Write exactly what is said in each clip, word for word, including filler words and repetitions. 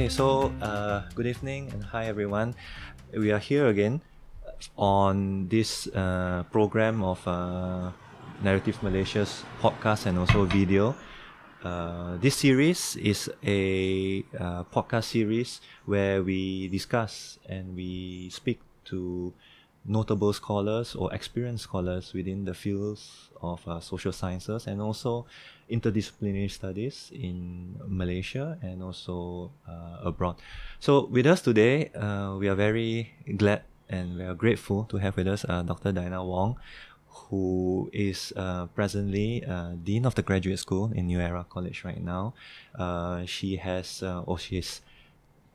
Okay, so uh, good evening and hi everyone. We are here again on this uh, program of uh, Narrative Malaysia's podcast and also video. Uh, this series is a uh, podcast series where we discuss and we speak to notable scholars or experienced scholars within the fields of uh, social sciences and also interdisciplinary studies in Malaysia and also uh, abroad. So with us today, uh, we are very glad and we are grateful to have with us uh, Doctor Diana Wong, who is uh, presently uh, Dean of the Graduate School in New Era College right now. Uh, she has, uh, or she's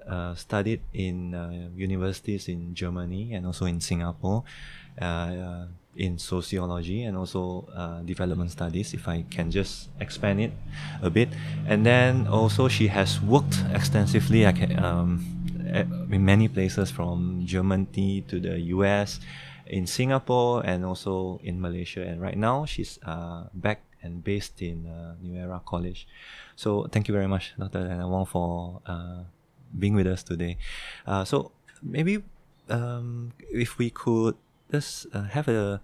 uh, studied in uh, universities in Germany and also in Singapore uh, uh, in sociology and also uh, development studies, if I can just expand it a bit. And then also she has worked extensively I can, um, in many places from Germany to the U S, in Singapore and also in Malaysia, and right now she's uh, back and based in uh, New Era College. So thank you very much, Doctor Diana Wong, for uh, being with us today. Uh, so maybe um, if we could just uh, have a,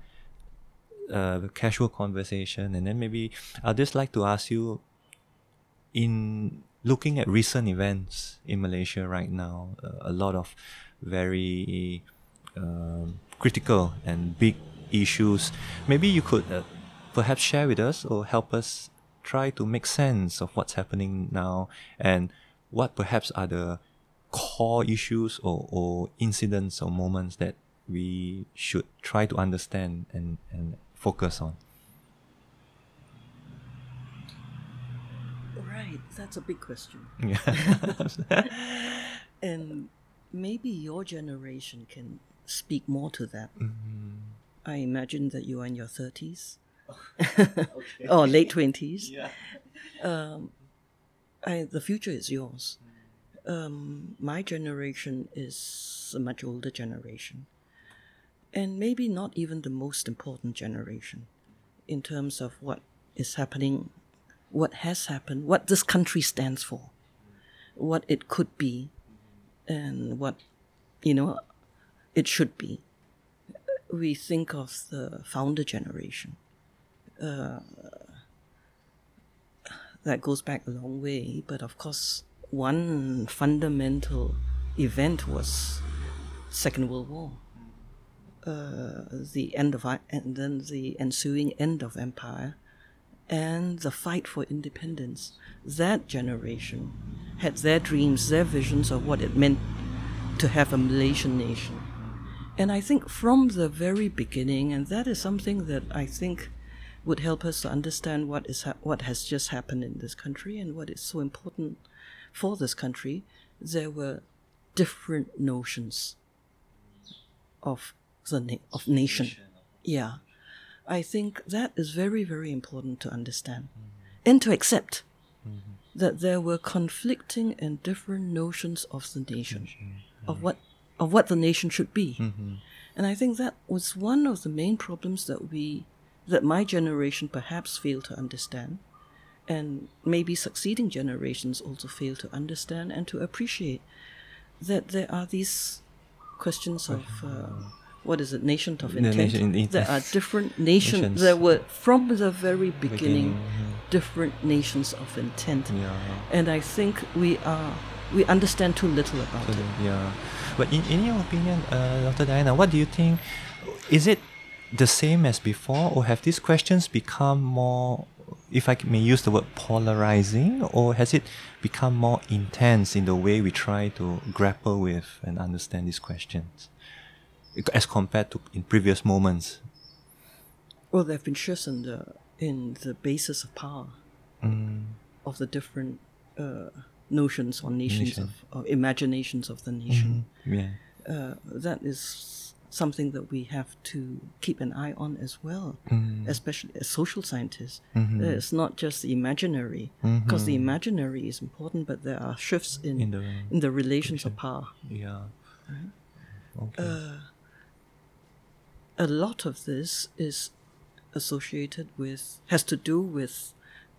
a casual conversation, and then maybe I'd just like to ask you, in looking at recent events in Malaysia right now, uh, a lot of very uh, critical and big issues. Maybe you could uh, perhaps share with us or help us try to make sense of what's happening now and what perhaps are the core issues or, or incidents or moments that we should try to understand and, and focus on. Right, that's a big question. Yeah. And maybe your generation can speak more to that. Mm-hmm. I imagine that you are in your thirties oh, okay. or late twenties. Yeah. Um, I, the future is yours. Um, my generation is a much older generation, and maybe not even the most important generation in terms of what is happening, what has happened, what this country stands for, what it could be, and what, you know, it should be. We think of the founder generation. Uh, that goes back a long way, but of course, one fundamental event was Second World War, uh, the end of and then the ensuing end of empire, and the fight for independence. That generation had their dreams, their visions of what it meant to have a Malaysian nation. And I think from the very beginning, and that is something that I think would help us to understand what is ha- what has just happened in this country and what is so important for this country, there were different notions of the na- of nation. Yeah. I think that is very, very important to understand mm-hmm. and to accept mm-hmm. that there were conflicting and different notions of the nation, mm-hmm. of what of what the nation should be. Mm-hmm. And I think that was one of the main problems that we, that my generation perhaps failed to understand, and maybe succeeding generations also fail to understand and to appreciate, that there are these questions of, uh, what is it, nation of intent. Nation, there are different nation, nations. There were, from the very beginning, beginning yeah. different nations of intent. Yeah. And I think we are... we understand too little about so, it. Yeah, but in, in your opinion, uh, Doctor Diana, what do you think? Is it the same as before, or have these questions become more, if I may use the word, polarizing, or has it become more intense in the way we try to grapple with and understand these questions, as compared to in previous moments? Well, there have been shifts in the in the basis of power mm. of the different. Uh, notions or nations Nation. of, or imaginations of the nation. Mm-hmm. Yeah. Uh, that is something that we have to keep an eye on as well, mm-hmm. especially as social scientists. Mm-hmm. Uh, it's not just the imaginary, because mm-hmm. the imaginary is important, but there are shifts in, in, the, in the relations of power. Yeah. Right? Okay. Uh, a lot of this is associated with, has to do with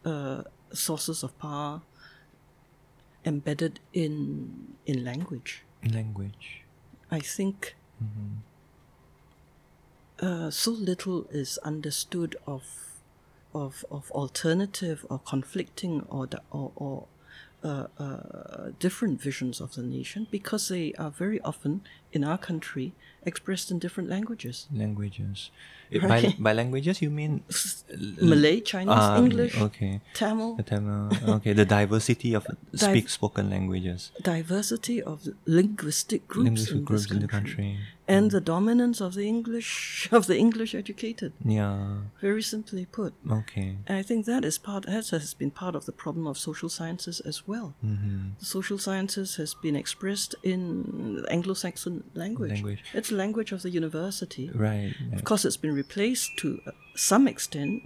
uh, sources of power embedded in in language. In language. I think mm-hmm. uh, so little is understood of of of alternative or conflicting or the, or, or uh, uh, different visions of the nation, because they are very often in our country expressed in different languages. Languages. Right. By, by languages, you mean Malay, Chinese, ah, English, okay. Tamil. The Tamil. Okay, the diversity of speak spoken languages. Diversity of linguistic groups, linguistic in, groups this in the country, and mm. the dominance of the English of the English educated. Yeah. Very simply put. Okay. And I think that is part has has been part of the problem of social sciences as well. Mm-hmm. The social sciences has been expressed in Anglo-Saxon language. Language. It's language of the university. Right. Of right. course, it's been replaced to uh, some extent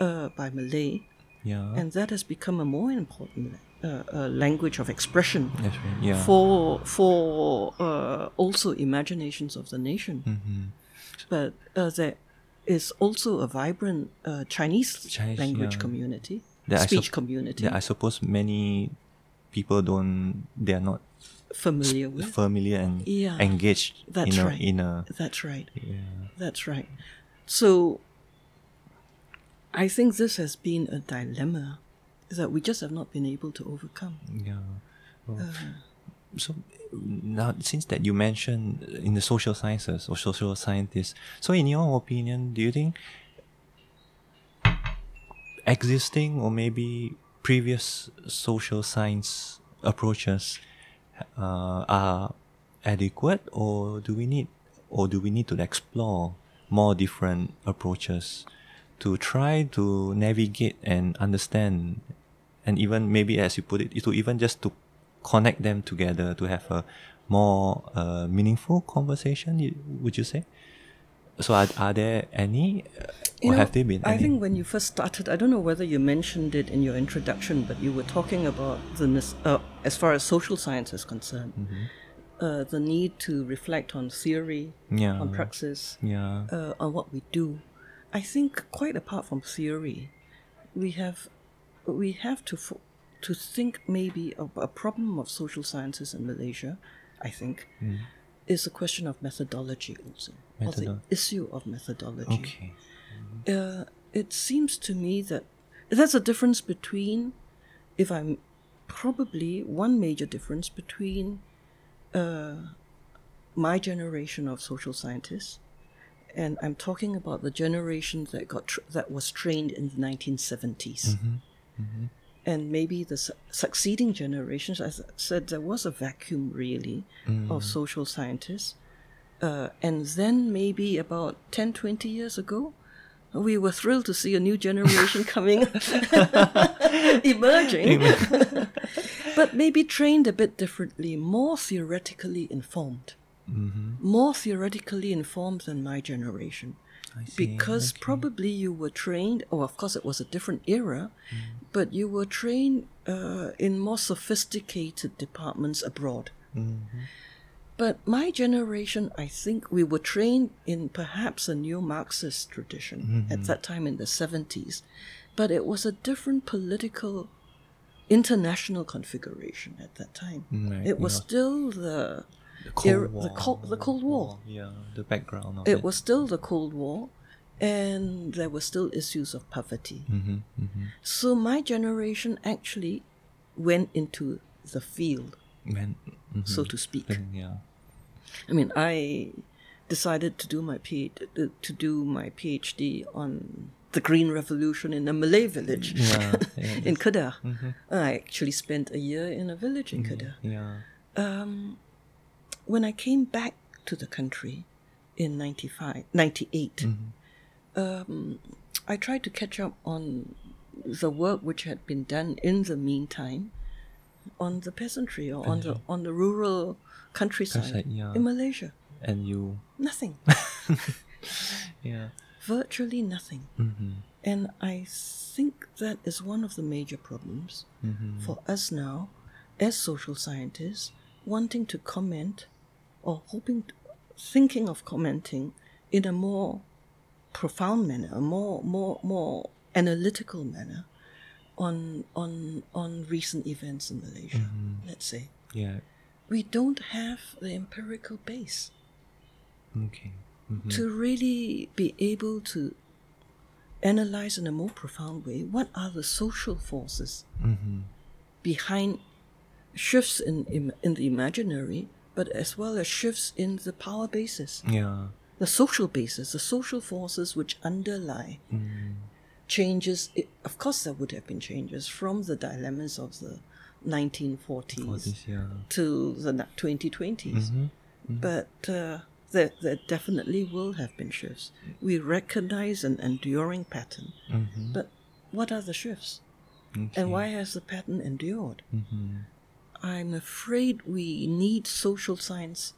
uh, by Malay. Yeah. And that has become a more important uh, uh, language of expression right. yeah. for for uh, also imaginations of the nation. Mm-hmm. But uh, there is also a vibrant uh, Chinese, Chinese language yeah. community, that speech sup- community. That I suppose many people don't, they are not familiar with, familiar and yeah. engaged. That's in right. A, in a that's right. Yeah. That's right. So, I think this has been a dilemma that we just have not been able to overcome. Yeah. Well, uh, so now, since that you mentioned in the social sciences or social scientists, so in your opinion, do you think existing or maybe previous social science approaches Uh, are adequate, or do we need, or do we need to explore more different approaches to try to navigate and understand, and even maybe, as you put it, to even just to connect them together to have a more uh, meaningful conversation? Would you say? So are, are there any, or you know, have there been I any? Think when you first started, I don't know whether you mentioned it in your introduction, but you were talking about, the uh, as far as social science is concerned, mm-hmm. uh, the need to reflect on theory, yeah. on praxis, yeah. uh, on what we do. I think quite apart from theory, we have we have to fo- to think maybe of a problem of social sciences in Malaysia, I think, mm. is a question of methodology also. Methodol- or the issue of methodology. Okay. Mm-hmm. Uh, it seems to me that there's a difference between, if I'm probably one major difference between uh, my generation of social scientists, and I'm talking about the generation that got tra- that was trained in the nineteen seventies. Mm-hmm. Mm-hmm. And maybe the su- succeeding generations, as I said, there was a vacuum really mm. of social scientists. Uh, and then maybe about ten, twenty years ago, we were thrilled to see a new generation coming, emerging, but maybe trained a bit differently, more theoretically informed, mm-hmm. more theoretically informed than my generation. I see. Because okay. probably you were trained, oh, of course it was a different era, mm. but you were trained uh, in more sophisticated departments abroad. Mm-hmm. But my generation, I think we were trained in perhaps a new Marxist tradition mm-hmm. at that time in the seventies, but it was a different political, international configuration at that time. Right, it was yeah. still the the Cold era, War. The, Col- the Cold War. War. Yeah, the background of it. It was still the Cold War, and there were still issues of poverty. Mm-hmm, mm-hmm. So my generation actually went into the field. When, mm-hmm. so to speak. Then, yeah. I mean, I decided to do my P- to do my PhD on the Green Revolution in a Malay village yeah, yeah, in Kedah. Mm-hmm. I actually spent a year in a village in Kedah. Yeah. Um, when I came back to the country in ninety-five, ninety-eight, mm-hmm. um, I tried to catch up on the work which had been done in the meantime on the peasantry or on the on the rural countryside, countryside yeah. in Malaysia. And you? Nothing. yeah. Virtually nothing. Mm-hmm. And I think that is one of the major problems mm-hmm. for us now as social scientists, wanting to comment or hoping, to, thinking of commenting in a more profound manner, a more, more, more analytical manner on on on recent events in Malaysia, mm-hmm. let's say. Yeah. We don't have the empirical base. Okay. Mm-hmm. To really be able to analyze in a more profound way what are the social forces mm-hmm. behind shifts in, in in the imaginary, but as well as shifts in the power basis. Yeah. The social basis, the social forces which underlie mm. changes. It, of course, there would have been changes from the dilemmas of the nineteen forties yeah. to the twenty twenties. Mm-hmm. Mm-hmm. But uh, there, there definitely will have been shifts. We recognize an enduring pattern, mm-hmm. but what are the shifts? Okay. And why has the pattern endured? Mm-hmm. I'm afraid we need social science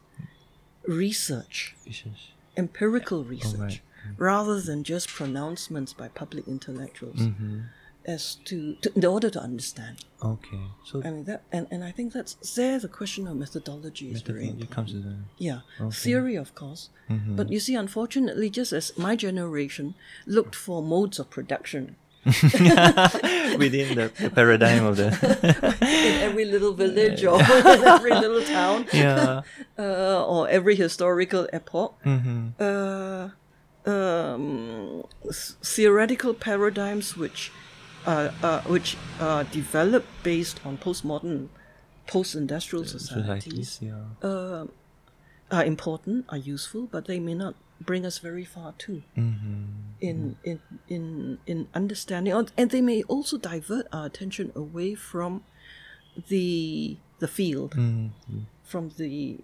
research, research. empirical research, oh, right. rather than just pronouncements by public intellectuals, mm-hmm. as to, to in order to understand. Okay, so I mean that, and, and I think that's there. The question of methodology is methodology very important. Comes to the, yeah, okay. Theory, of course, mm-hmm. but you see, unfortunately, just as my generation looked for modes of production. Within the, the paradigm of the in every little village or in every little town, yeah. uh, or every historical epoch, mm-hmm. uh, um, theoretical paradigms which are, uh, which are developed based on postmodern, post-industrial the societies, societies yeah. uh, are important, are useful, but they may not bring us very far too mm-hmm. in, in in in understanding, and they may also divert our attention away from the the field, mm-hmm. from the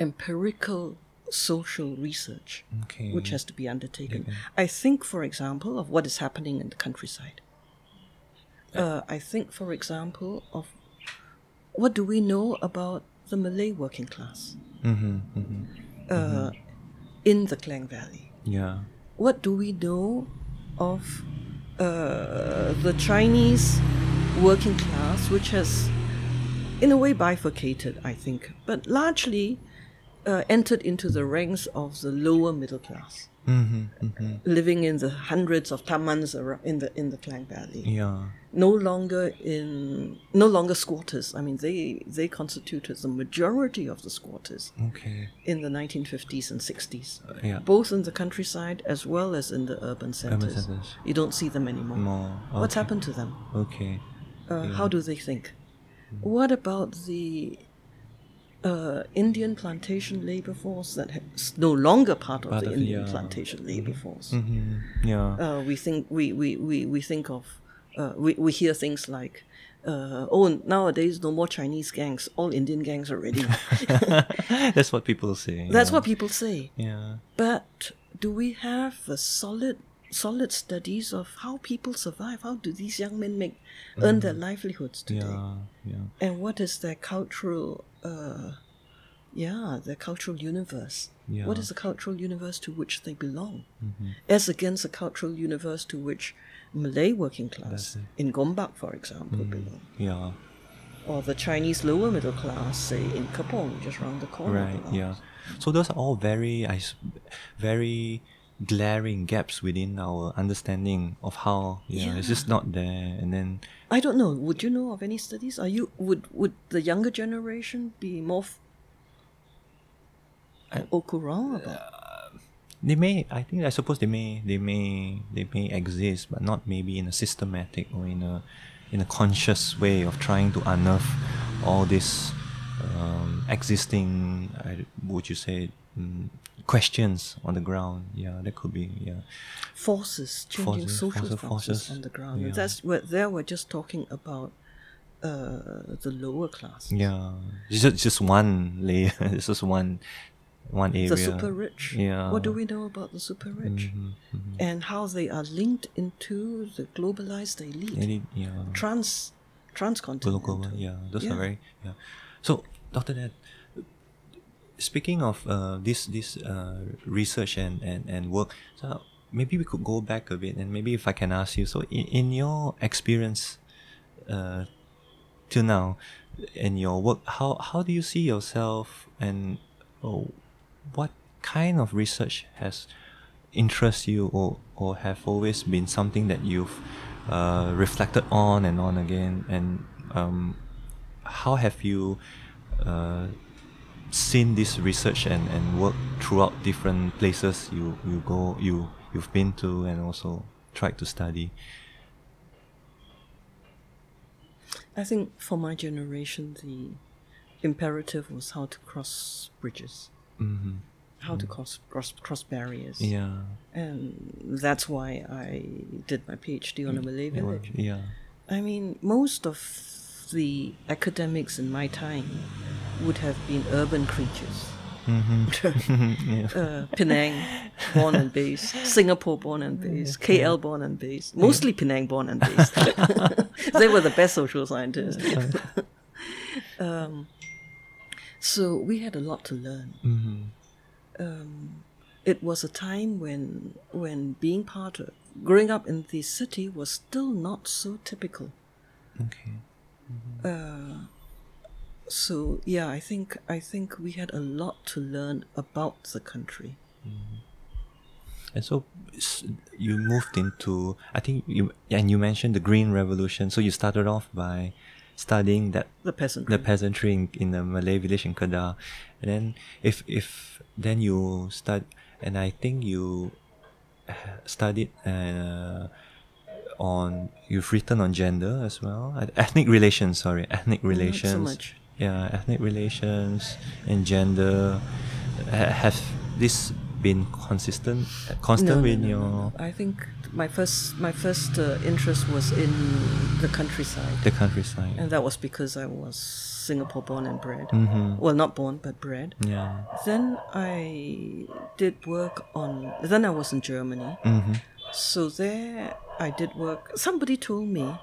empirical social research, okay. which has to be undertaken. Okay. I think, for example, of what is happening in the countryside. Yeah. Uh, I think, for example, of what do we know about the Malay working class? Mm-hmm. Mm-hmm. Uh, mm-hmm. in the Klang Valley. Yeah. What do we know of uh, the Chinese working class, which has, in a way, bifurcated, I think, but largely uh, entered into the ranks of the lower middle class, mm-hmm, mm-hmm. living in the hundreds of tamans around in the in the Klang Valley. Yeah. No longer in, no longer squatters. I mean, they they constituted the majority of the squatters. Okay. In the nineteen fifties and sixties, uh, yeah. both in the countryside as well as in the urban centers. Urban centers. You don't see them anymore. More. Okay. What's happened to them? Okay. Uh, yeah. How do they think? Mm. What about the uh, Indian plantation labor force that is no longer part of part the of Indian the, uh, plantation labor mm-hmm. force? Mm-hmm. Yeah. Uh, we think we, we, we, we think of. Uh, we, we hear things like, uh, oh, nowadays no more Chinese gangs, all Indian gangs already. That's what people say. That's yeah. what people say. Yeah. But do we have a solid, solid studies of how people survive? How do these young men make mm. earn their livelihoods today? Yeah, yeah. And what is their cultural, uh, yeah, their cultural universe? Yeah. What is the cultural universe to which they belong, mm-hmm. as against the cultural universe to which Malay working class in Gombak, for example, mm, below. Yeah. Or the Chinese lower middle class, say, in Kepong, just around the corner. Right, below. Yeah. So those are all very, I, very glaring gaps within our understanding of how, yeah, yeah. it's just not there. And then... I don't know. Would you know of any studies? Are you, would, would the younger generation be more f- I, au courant about uh, They may, I think, I suppose they may, they may, they may exist, but not maybe in a systematic or in a, in a conscious way of trying to unearth all this um, existing, I, would you say, um, questions on the ground. Yeah, that could be. Yeah, forces changing forces, social forces, forces, forces on the ground. Yeah. That's where there we're just talking about uh, the lower class. Yeah, it's just just one layer. It's just one. One area. The super rich. Yeah. What do we know about the super rich? Mm-hmm, mm-hmm. And how they are linked into the globalized elite. elite yeah. Trans, transcontinental. Global, yeah, those yeah. are very, yeah. So, Doctor Ned, speaking of uh, this this uh, research and, and, and work, so maybe we could go back a bit, and maybe if I can ask you, so in, in your experience uh, till now, in your work, how, how do you see yourself and oh, what kind of research has interested you or, or have always been something that you've uh, reflected on and on again, and um, how have you uh, seen this research and, and work throughout different places you, you go, you, you've been to and also tried to study? I think for my generation, the imperative was how to cross bridges, mm-hmm. how mm. to cross, cross cross barriers. Yeah, and that's why I did my PhD on mm. a Malay village. Yeah, I mean, most of the academics in my time would have been urban creatures. Mm-hmm. yeah. uh, Penang, born and based. Singapore, born and based. K L, born and based. Mostly yeah. Penang, born and based. They were the best social scientists. um, so we had a lot to learn. Mm-hmm. Um, it was a time when, when being part of, growing up in the city was still not so typical. Okay. Mm-hmm. Uh, So yeah, I think I think we had a lot to learn about the country. Mm-hmm. And so you moved into, I think, you, and you mentioned the Green Revolution. So you started off by studying that the peasantry, the peasantry in, in the Malay village in Kedah, and then if if then you start, and I think you studied. Uh, on you've written on gender as well, ethnic relations. Sorry, ethnic relations. Not so much. Yeah, ethnic relations and gender. Uh, have this been consistent, constant no, in no, your? No, no. I think my first, my first uh, interest was in the countryside. The countryside. And that was because I was Singapore born and bred. Mm-hmm. Well, not born but bred. Yeah. Then I did work on. Then I was in Germany. Mm-hmm. So there I did work. Somebody told me,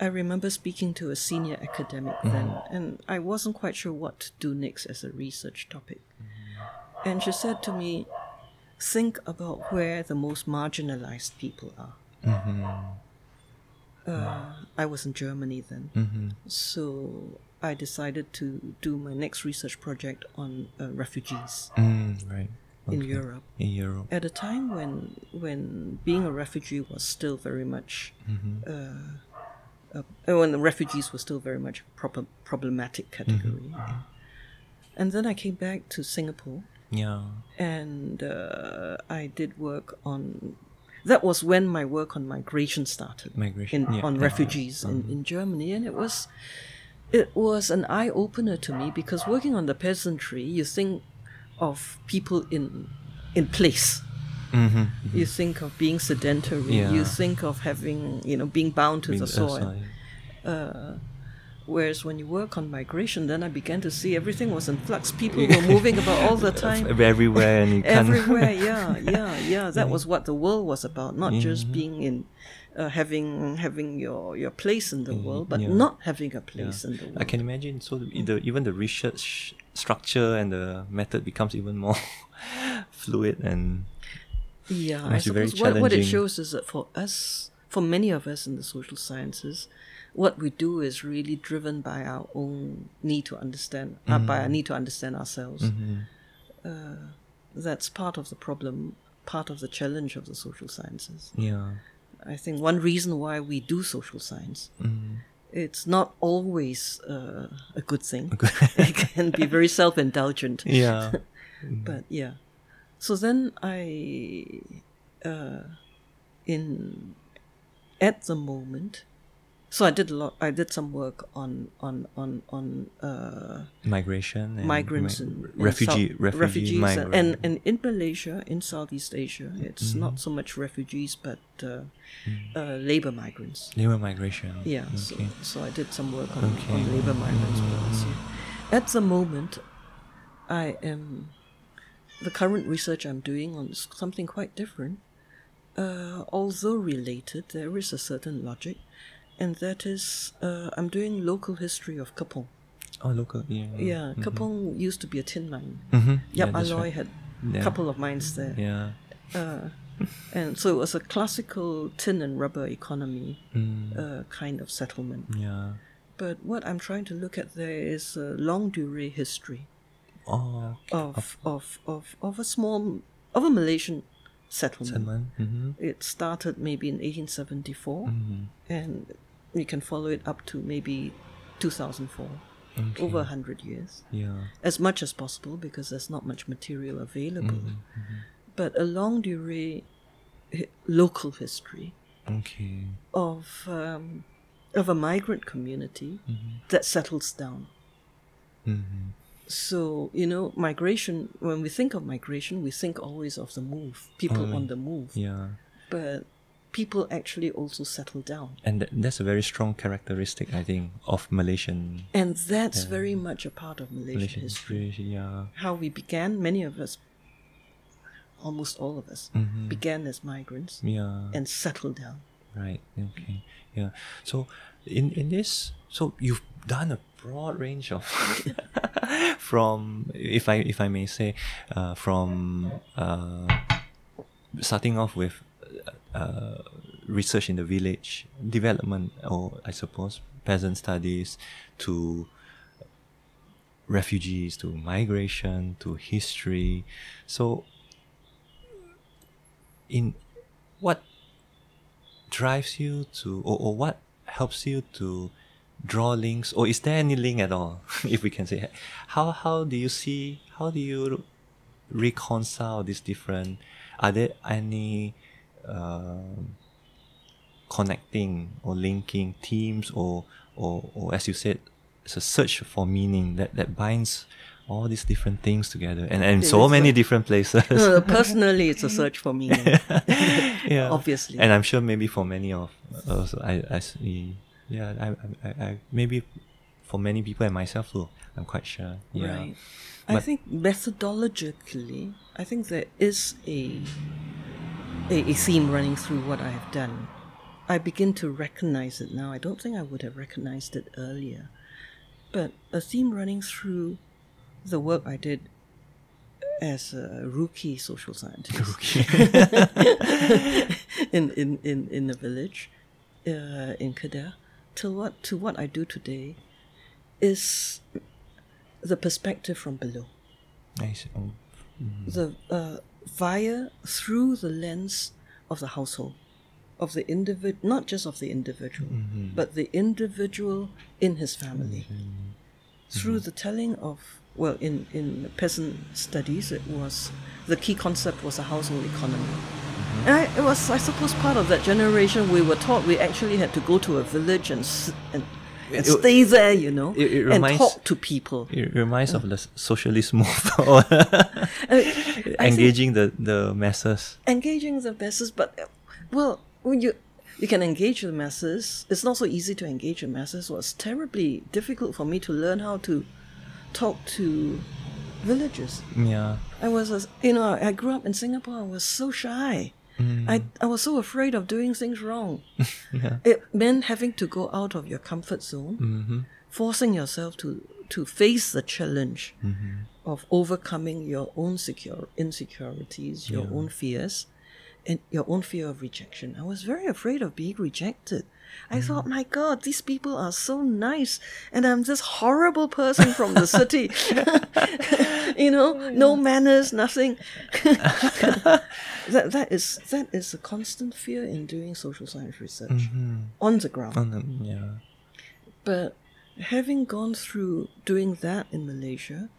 I remember speaking to a senior academic mm-hmm. then, and I wasn't quite sure what to do next as a research topic. Mm-hmm. And she said to me, think about where the most marginalized people are. Mm-hmm. Uh, I was in Germany then. Mm-hmm. So I decided to do my next research project on uh, refugees. Mm, right. In okay. Europe, in Europe, at a time when when being a refugee was still very much, mm-hmm. uh, uh, when the refugees were still very much a proper problematic category, mm-hmm. and then I came back to Singapore. Yeah, and uh, I did work on. That was when my work on migration started. Migration in, yeah, on yeah, refugees yeah. In, mm-hmm. in Germany, and it was, it was an eye opener to me because working on the peasantry, you think. Of people in in place, mm-hmm, mm-hmm. you think of being sedentary. Yeah. You think of having you know being bound to being the soil. Uh, whereas when you work on migration, then I began to see everything was in flux. People were moving about all the time, everywhere, and you everywhere. yeah, yeah, yeah. That was what the world was about. Not mm-hmm. just being in uh, having having your your place in the mm-hmm. world, but yeah. not having a place yeah. in the world. I can imagine. So the, the, even the research. Structure and the method becomes even more fluid and yeah, I suppose what, what it shows is that for us, for many of us in the social sciences, what we do is really driven by our own need to understand, mm-hmm. uh, by our need to understand ourselves. Mm-hmm. Uh, that's part of the problem, part of the challenge of the social sciences. Yeah, I think one reason why we do social science. Mm-hmm. It's not always uh, a good thing. It can be very self-indulgent. Yeah. But yeah. So then I, uh, in, at the moment, so I did a lot, I did some work on, on, on, on uh, migration. And migrants. Mi- and refugee, South, refugee, refugees. Migrant. And, and in Malaysia, in Southeast Asia, it's mm-hmm. not so much refugees, but uh, mm. uh, labor migrants. Labor migration. Yeah. Okay. So, so I did some work on, okay. on labor migrants. Mm-hmm. At the moment, I am, the current research I'm doing on something quite different. Uh, although related, there is a certain logic. And that is, uh, I'm doing local history of Kepong. Oh, local, yeah. Yeah, yeah mm-hmm. Kepong used to be a tin mine. Mm-hmm. Yep, yeah, Alloy right. had a yeah. couple of mines there. Yeah. Uh, and so it was a classical tin and rubber economy mm. uh, kind of settlement. Yeah. But what I'm trying to look at there is a long durée history oh, okay. of, of, of, of a small, of a Malaysian settlement. settlement. Mm-hmm. It started maybe in eighteen seventy-four, mm-hmm. and you can follow it up to maybe two thousand four. Okay. Over one hundred years. Yeah. As much as possible, because there's not much material available. Mm-hmm. Mm-hmm. But a long durée hi- local history okay. of um, of a migrant community mm-hmm. that settles down. Mm-hmm. So, you know, migration, when we think of migration, we think always of the move, people um, on the move. Yeah. But people actually also settle down. And th- that's a very strong characteristic, I think, of Malaysian... And that's uh, very much a part of Malaysian, Malaysian history. history yeah. How we began, many of us, almost all of us, mm-hmm. began as migrants yeah. and settled down. Right, okay. Yeah. So, in, in this... So, you've done a broad range of... from, if I if I may say, uh, from uh, starting off with... Uh, research in the village, development, or I suppose peasant studies, to refugees, to migration, to history. So, in what drives you to, or, or what helps you to draw links, or is there any link at all, if we can say? How how do you see? How do you reconcile these different? Are there any Uh, connecting or linking themes, or, or or as you said, it's a search for meaning that, that binds all these different things together, and, and so many a, different places. Uh, personally, it's a search for meaning, yeah. obviously. And I'm sure maybe for many of us, I, I see, yeah, I, I, I, maybe for many people and myself too, I'm quite sure. Yeah. Right. But I think methodologically, I think there is a a theme running through what I have done. I begin to recognize it now. I don't think I would have recognized it earlier. But a theme running through the work I did as a rookie social scientist rookie. in, in, in, in the village uh, in Kedah to what, to what I do today is the perspective from below. I see. Oh. Mm. The... Uh, via, through the lens of the household, of the individual, not just of the individual, mm-hmm. but the individual in his family. Mm-hmm. Through mm-hmm. the telling of, well, in, in peasant studies, it was, the key concept was a household economy. Mm-hmm. And I, it was, I suppose, part of that generation we were taught we actually had to go to a village and and and it, stay there, you know, it, it reminds, and talk to people. It reminds uh, of the socialist move, or uh, engaging the, the masses. Engaging the masses, but, uh, well, when you you can engage the masses. It's not so easy to engage the masses. It was terribly difficult for me to learn how to talk to villagers. Yeah. I was, a, you know, I grew up in Singapore. I was so shy. I, I was so afraid of doing things wrong. yeah. It meant having to go out of your comfort zone, mm-hmm. forcing yourself to, to face the challenge mm-hmm. of overcoming your own secure, insecurities, your yeah. own fears, and your own fear of rejection. I was very afraid of being rejected. I mm-hmm. thought, my God, these people are so nice, and I'm this horrible person from the city. You know, no manners, nothing. that that is that is a constant fear in doing social science research mm-hmm. on the ground. On the, yeah. But having gone through doing that in Malaysia,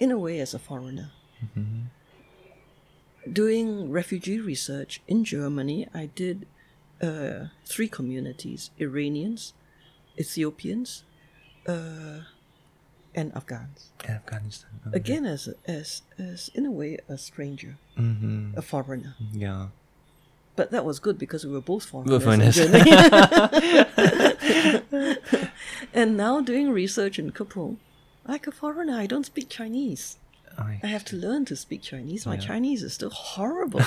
in a way as a foreigner, mm-hmm. doing refugee research in Germany, I did Uh, three communities: Iranians, Ethiopians, uh, and Afghans. Afghanistan. Okay. Again, as as as in a way, a stranger, mm-hmm. a foreigner. Yeah. But that was good because we were both foreigners. foreigners. And now doing research in Kepong, like a foreigner, I don't speak Chinese. I have to learn to speak Chinese. My yeah. Chinese is still horrible.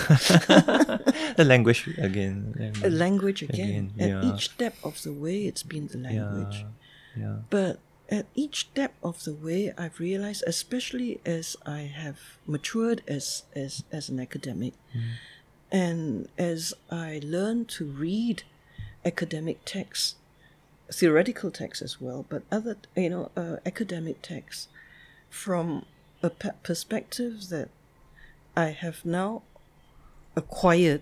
The language again. Language, the language again. again. At yeah. each step of the way, it's been the language. Yeah. Yeah. But at each step of the way, I've realized, especially as I have matured as, as, as an academic, mm. and as I learn to read academic texts, theoretical texts as well, but other, you know, uh, academic texts from a perspective that I have now acquired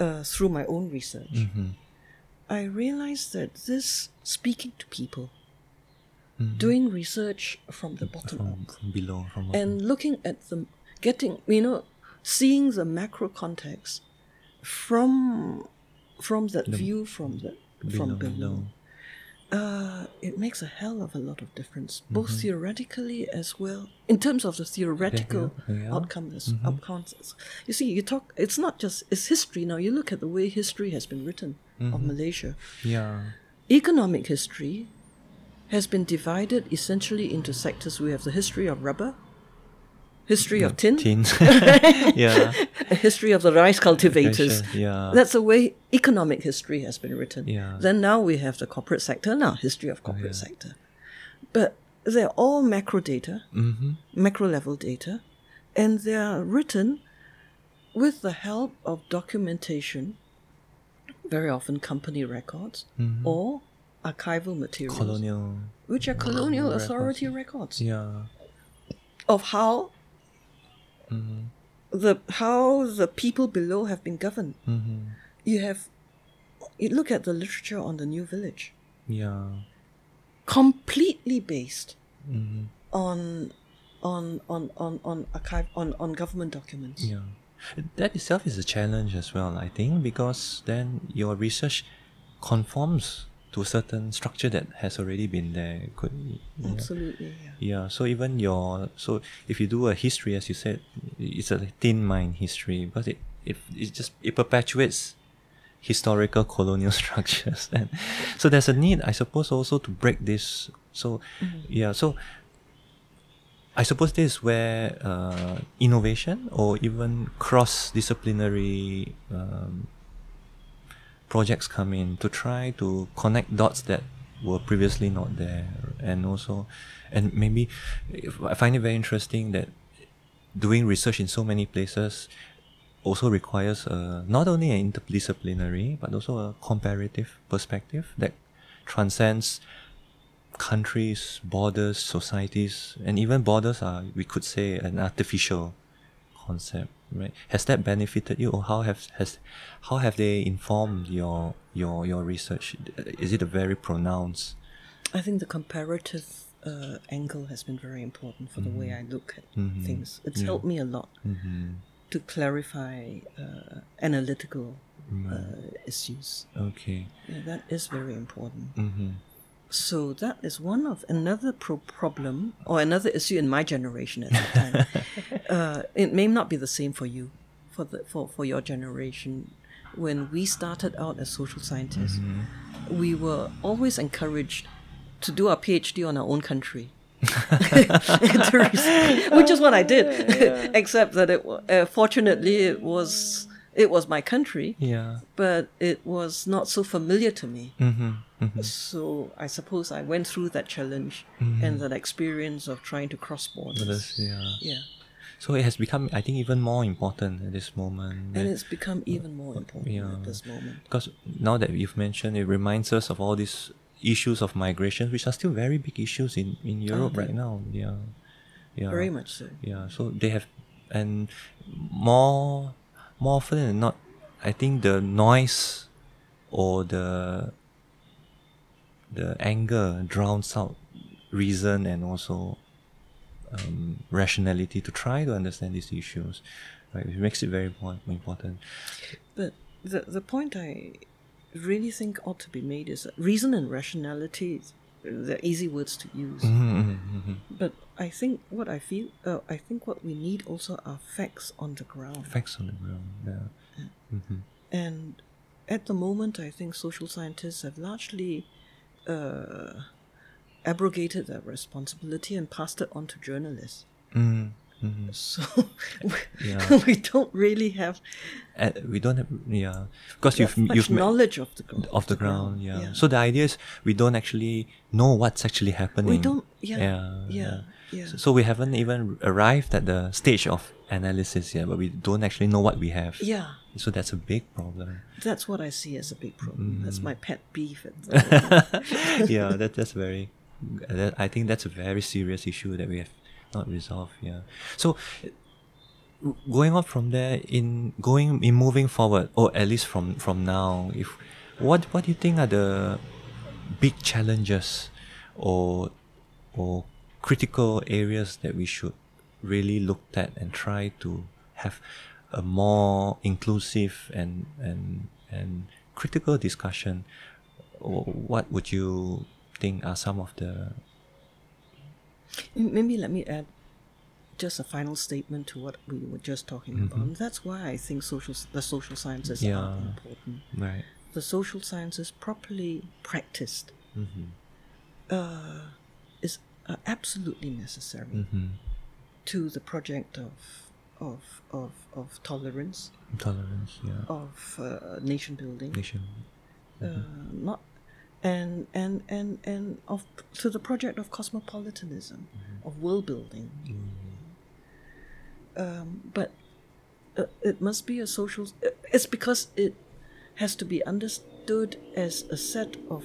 uh, through my own research, mm-hmm. I realized that this speaking to people, mm-hmm. doing research from the bottom from, up, from below, from and looking at the, getting, you know, seeing the macro context from from that the view from the below, from below. below. Uh, it makes a hell of a lot of difference, mm-hmm. both theoretically as well, in terms of the theoretical yeah, yeah. outcomes. Mm-hmm. outcomes. You see, you talk, it's not just, it's history now. You look at the way history has been written mm-hmm. of Malaysia. Yeah. Economic history has been divided essentially into sectors. We have the history of rubber, history of tin, tin. yeah. a history of the rice cultivators. Yeah. That's the way economic history has been written. Yeah. Then now we have the corporate sector, now history of corporate oh, yeah. sector. But they're all macro data, mm-hmm. macro level data, and they are written with the help of documentation, very often company records, mm-hmm. or archival materials. Colonial. Which are colonial records. authority records. Yeah. Of how Mm-hmm. the how the people below have been governed. Mm-hmm. You have, you look at the literature on the New Village. Yeah. Completely based mm-hmm. on, on on on on archive on, on government documents. Yeah, that itself is a challenge as well, I think, because then your research conforms to a certain structure that has already been there. Could, yeah. Absolutely, yeah. Yeah, so even your... So if you do a history, as you said, it's a thin mind history, because it, it, it just it perpetuates historical colonial structures. And so there's a need, I suppose, also to break this. So, mm-hmm. yeah, so I suppose this is where uh, innovation or even cross-disciplinary... Um, projects come in to try to connect dots that were previously not there, and also, and maybe I find it very interesting that doing research in so many places also requires a, not only an interdisciplinary but also a comparative perspective that transcends countries, borders, societies, and even borders are, we could say, an artificial concept. Right. Has that benefited you, or how have has how have they informed your your your research? Is it a very pronounced? I think the comparative uh, angle has been very important for mm-hmm. the way I look at mm-hmm. things. It's yeah. helped me a lot mm-hmm. to clarify uh, analytical right. uh, issues. Okay, yeah, that is very important. Mm-hmm. So that is one of another pro- problem or another issue in my generation at that time. uh, it may not be the same for you, for the for, for your generation. When we started out as social scientists, mm-hmm. we were always encouraged to do our PhD on our own country, which is what I did. Yeah. Except that it, uh, fortunately, it was it was my country, yeah. but it was not so familiar to me. Mm-hmm. Mm-hmm. So I suppose I went through that challenge mm-hmm. and that experience of trying to cross borders. Yeah. yeah. So it has become, I think, even more important at this moment. And it's become even more important yeah. at this moment. Because now that you've mentioned, it reminds us of all these issues of migration, which are still very big issues in, in Europe right now. Yeah. yeah. Very much so. Yeah. So they have, and more, more often than not, I think the noise or the... the anger drowns out reason and also um, rationality to try to understand these issues, right? It makes it very important. But the the point I really think ought to be made is that reason and rationality, they're easy words to use. Mm-hmm, mm-hmm. But I think what I feel, uh, I think what we need also are facts on the ground. Facts on the ground, yeah. yeah. Mm-hmm. And at the moment, I think social scientists have largely Uh, abrogated that responsibility and passed it on to journalists. Mm, mm-hmm. So we, yeah. we don't really have. Uh, we don't have yeah because you've much you've knowledge of the ground of the, the ground, ground yeah. yeah. So the idea is we don't actually know what's actually happening. We don't yeah yeah yeah. yeah. yeah. So, so we haven't even arrived at the stage of analysis yet, but we don't actually know what we have. Yeah. So that's a big problem. That's what I see as a big problem. Mm. That's my pet beef. yeah, that that's very. That, I think that's a very serious issue that we have not resolved. Yeah. So, going on from there, in going in moving forward, or at least from from now, if what what do you think are the big challenges or or critical areas that we should really look at and try to have a more inclusive and and and critical discussion? What would you think are some of the... Maybe let me add just a final statement to what we were just talking mm-hmm. about. And that's why I think social the social sciences yeah. are important. Right. The social sciences properly practiced mm-hmm. uh, is uh, absolutely necessary mm-hmm. to the project of of of, of tolerance, tolerance, yeah, of uh, nation building, nation. Mm-hmm. Uh, not and and and and of to the project of cosmopolitanism, mm-hmm. of world building. Mm-hmm. Um, but uh, it must be a social. It's because it has to be understood as a set of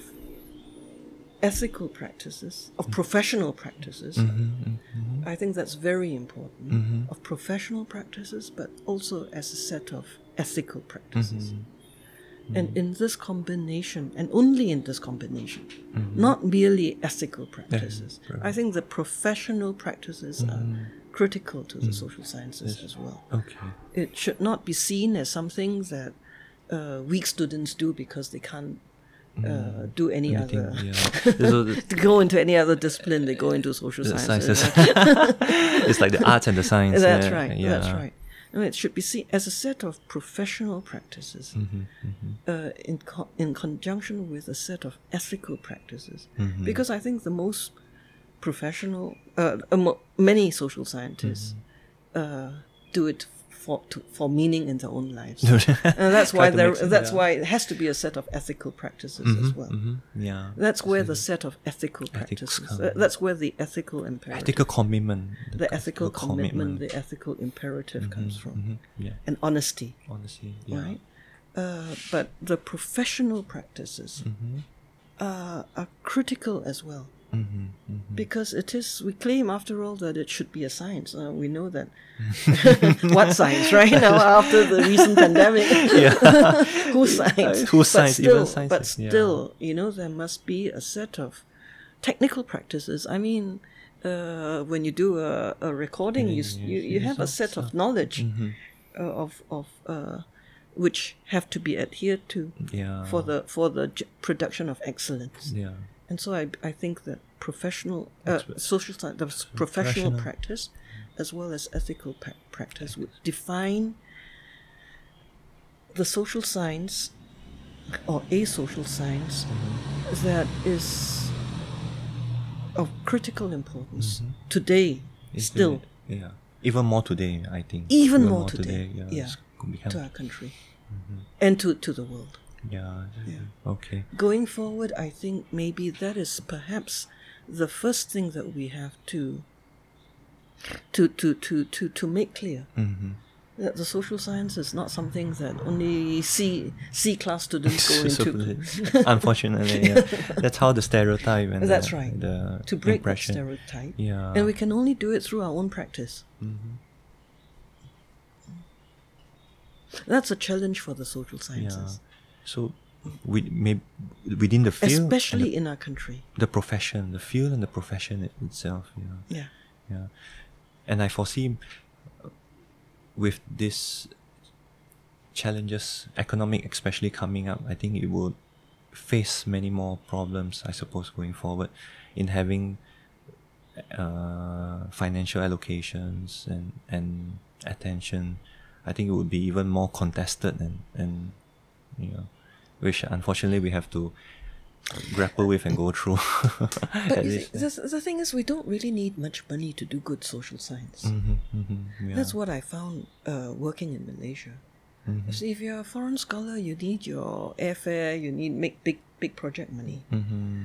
ethical practices, of mm-hmm. professional practices. Mm-hmm, mm-hmm. I think that's very important, mm-hmm. of professional practices, but also as a set of ethical practices. Mm-hmm. Mm-hmm. And in this combination, and only in this combination, mm-hmm. not merely ethical practices. Mm-hmm. I think the professional practices mm-hmm. are critical to mm-hmm. the social sciences yes. as well. Okay. It should not be seen as something that uh, weak students do because they can't uh, mm. do any Anything, other... Yeah. to go into any other discipline, they go into social the sciences. sciences. It's like the arts and the science. That's yeah. right, yeah. that's right. No, it should be seen as a set of professional practices mm-hmm, mm-hmm. Uh, in co- in conjunction with a set of ethical practices. Mm-hmm. Because I think the most professional, uh, um, many social scientists mm-hmm. uh, do it for to, for meaning in their own lives. And that's why there. Sense, that's yeah. why it has to be a set of ethical practices mm-hmm, as well. Mm-hmm, yeah. That's where so the set of ethical practices. Ethics, um, that's where the ethical imperative. Ethical commitment. The, the ethical com- commitment, commitment. The ethical imperative mm-hmm, comes from. Mm-hmm, yeah. And honesty. Honesty. Yeah. Right. Uh, but the professional practices mm-hmm. are, are critical as well. Mm-hmm, mm-hmm. Because it is, we claim after all that it should be a science. Uh, we know that. What science, right? Now after the recent pandemic, who's science? Who's science? Still, even science. But still, yeah. you know, there must be a set of technical practices. I mean, uh, when you do a, a recording, yeah, you yeah, you, you yeah, have so, a set so. of knowledge mm-hmm. uh, of of uh, which have to be adhered to yeah. for the for the j- production of excellence. Yeah. And so I, I think that professional, uh, social science, the professional, professional practice, as well as ethical pa- practice, would define the social science or a social science mm-hmm. that is of critical importance mm-hmm. today, it's still. It, yeah, even more today, I think. Even, even more, more today, today yeah, yeah to our country mm-hmm. and to, to the world. Yeah, yeah. Okay. Going forward, I think maybe that is perhaps the first thing that we have to to to to to, to make clear mm-hmm. that the social science is not something that only C C class students go into. Unfortunately, yeah. That's how the stereotype and that's the, right. The to break impression. The stereotype, yeah. And we can only do it through our own practice. Mm-hmm. That's a challenge for the social sciences. Yeah. So, we may, within the field, especially the, in our country, the profession, the field, and the profession itself. You know, yeah, yeah. And I foresee with these challenges, economic especially coming up, I think it will face many more problems. I suppose going forward, in having uh, financial allocations and and attention, I think it would be even more contested and and. You know, which unfortunately we have to grapple with and go through. But you see, the, the thing is, we don't really need much money to do good social science. Mm-hmm, mm-hmm, yeah. That's what I found uh, working in Malaysia. Mm-hmm. See, if you're a foreign scholar, you need your airfare, you need make big big project money. Mm-hmm.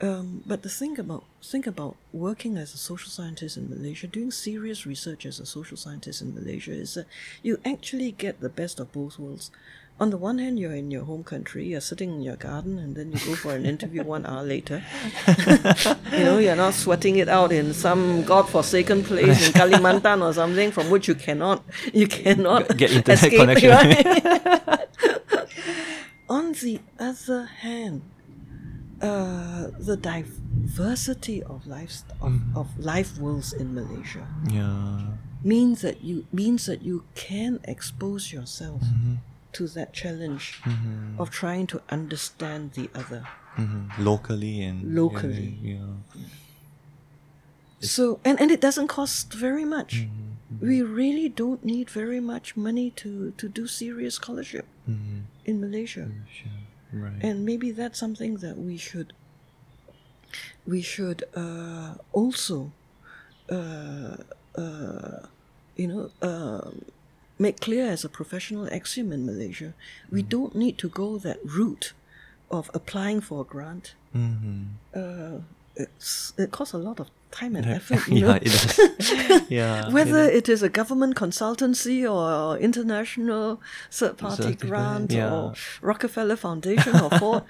Um, but the thing about think about working as a social scientist in Malaysia, doing serious research as a social scientist in Malaysia, is that you actually get the best of both worlds. on the one hand, you're in your home country, you're sitting in your garden, and then you go for an interview one hour later. You know, you're not sweating it out in some godforsaken place in Kalimantan or something from which you cannot, you cannot get internet escape, connection. Right? On the other hand, uh, the diversity of life of, mm. of life worlds in Malaysia yeah. means that you means that you can expose yourself. Mm-hmm. To that challenge mm-hmm. of trying to understand the other mm-hmm. locally and locally, yeah. yeah. So and, and it doesn't cost very much. Mm-hmm. We really don't need very much money to, to do serious scholarship mm-hmm. in Malaysia, Malaysia. Right. And maybe that's something that we should we should uh, also uh, uh, you know. Uh, make clear as a professional axiom in Malaysia, we mm. don't need to go that route of applying for a grant. Mm-hmm. Uh, it's, it costs a lot of time and effort, you know? Yeah, it does. yeah, Whether it, it is a government consultancy or international third-party grant yeah. or Rockefeller Foundation or Ford.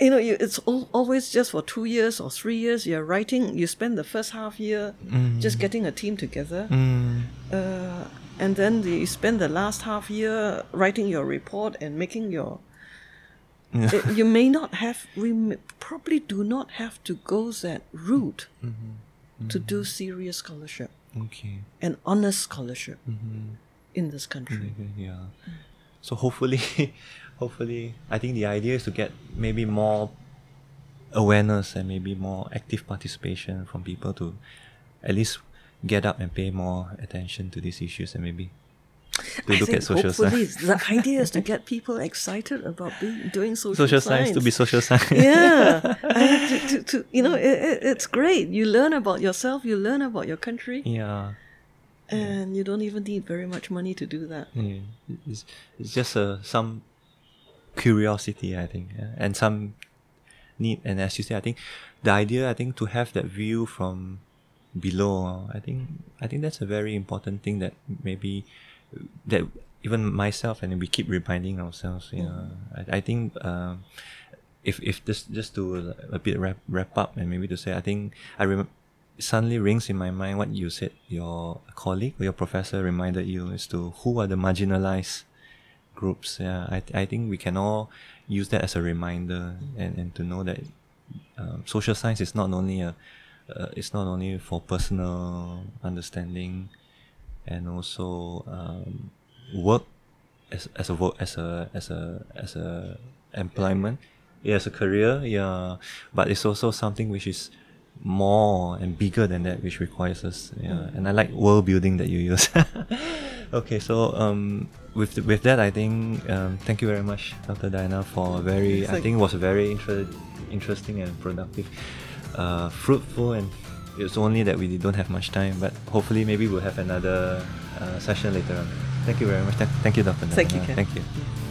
You know, you, it's all, always just for two years or three years. You're writing, you spend the first half year mm. just getting a team together. Mm. Uh, And then you spend the last half year writing your report and making your... Yeah. It, you may not have... We may, probably do not have to go that route mm-hmm. Mm-hmm. to do serious scholarship. Okay. And honest scholarship mm-hmm. in this country. Mm-hmm. Yeah. Mm. So hopefully, hopefully, I think the idea is to get maybe more awareness and maybe more active participation from people to at least... get up and pay more attention to these issues and maybe to I look at social science. The idea is to get people excited about being, doing social, social science. Social science, to be social science. Yeah. I, to, to, to, you know, it, it, it's great. You learn about yourself, you learn about your country. Yeah. And yeah. you don't even need very much money to do that. Yeah. It's, it's just uh, some curiosity, I think, yeah? And some need. And as you say, I think the idea, I think, to have that view from... below, I think I think that's a very important thing that maybe that even myself and we keep reminding ourselves. You mm. know, I, I think uh, if if this just to a bit wrap wrap up and maybe to say, I think I rem- suddenly rings in my mind what you said. Your colleague or your professor reminded you as to who are the marginalized groups. Yeah, I I think we can all use that as a reminder mm. and and to know that um, social science is not only a Uh, it's not only for personal understanding, and also um, work as as a work as a as a as a employment, yeah, as a career, yeah. But it's also something which is more and bigger than that, which requires us. Yeah, mm. and I like world building that you use. Okay, so um, with the, with that, I think um, thank you very much, Doctor Diana, for a very like I think it was a very inter- interesting and productive. Uh, fruitful, and it's only that we don't have much time, but hopefully maybe we'll have another uh, session later on. Thank you very much. Th- thank you, Doctor Thank you, Ken. Thank you.